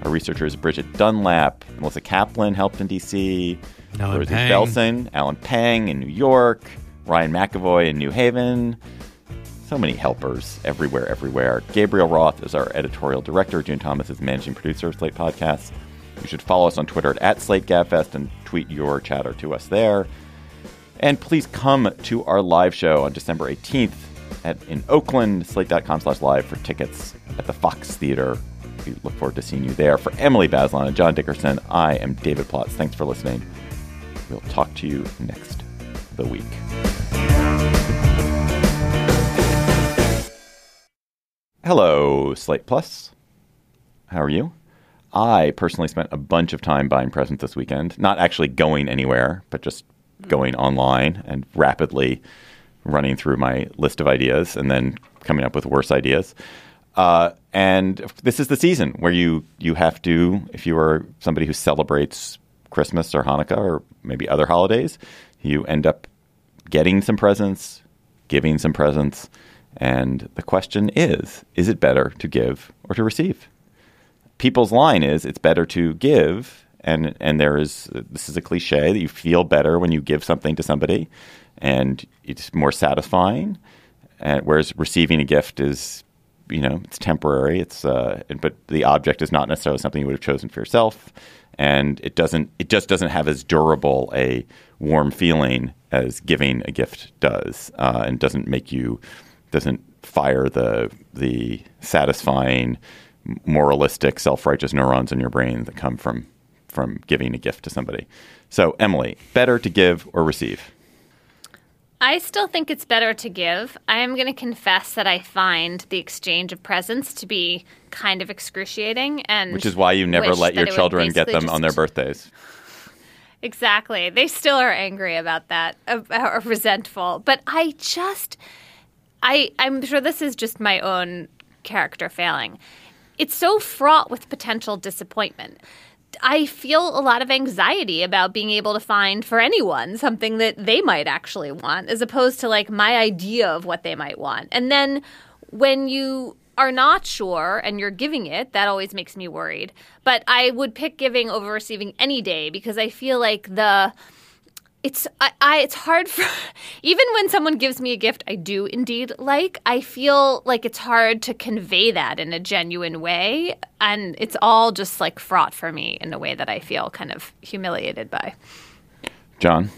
Our researcher is Bridget Dunlap. Melissa Kaplan helped in D C Rosie Belson, Alan Pang in New York, Ryan McAvoy in New Haven. So many helpers everywhere, everywhere. Gabriel Roth is our editorial director. June Thomas is managing producer of Slate Podcasts. You should follow us on Twitter at, at Slate Gabfest and tweet your chatter to us there. And please come to our live show on December eighteenth. At, in Oakland, slate.com slash live for tickets at the Fox Theater. We look forward to seeing you there. For Emily Bazelon and John Dickerson, I am David Plotz. Thanks for listening. We'll talk to you next the week. Hello, Slate Plus. How are you? I personally spent a bunch of time buying presents this weekend. Not actually going anywhere, but just going online and rapidly running through my list of ideas and then coming up with worse ideas. Uh, and this is the season where you you have to, if you are somebody who celebrates Christmas or Hanukkah or maybe other holidays, you end up getting some presents, giving some presents. And the question is, is it better to give or to receive? People's line is it's better to give. And, and there is, this is a cliche that you feel better when you give something to somebody. And it's more satisfying, and whereas receiving a gift is, you know, it's temporary. It's uh, but the object is not necessarily something you would have chosen for yourself, and it doesn't. It just doesn't have as durable a warm feeling as giving a gift does, uh, and doesn't make you doesn't fire the the satisfying, moralistic, self-righteous neurons in your brain that come from from giving a gift to somebody. So, Emily, better to give or receive? I still think it's better to give. I am going to confess that I find the exchange of presents to be kind of excruciating. And which is why you never let your children get them on their birthdays. Exactly. They still are angry about that, or resentful. But I just I, – I'm sure this is just my own character failing. It's so fraught with potential disappointment. I feel a lot of anxiety about being able to find for anyone something that they might actually want, as opposed to like my idea of what they might want. And then when you are not sure and you're giving it, that always makes me worried. But I would pick giving over receiving any day, because I feel like the it's I, I it's hard for even when someone gives me a gift I do indeed like, I feel like it's hard to convey that in a genuine way. And it's all just like fraught for me in a way that I feel kind of humiliated by. John?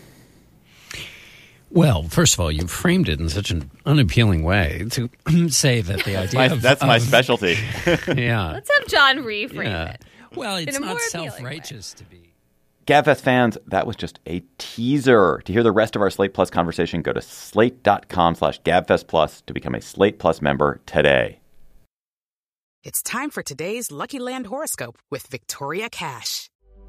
Well, first of all, you framed it in such an unappealing way to say that the idea my, of... That's of, my specialty. Yeah. Let's have John reframe yeah. it. Well, it's not self-righteous way. to be. Gabfest fans, that was just a teaser. To hear the rest of our Slate Plus conversation, go to slate.com slash Gabfest Plus to become a Slate Plus member today. It's time for today's Lucky Land horoscope with Victoria Cash.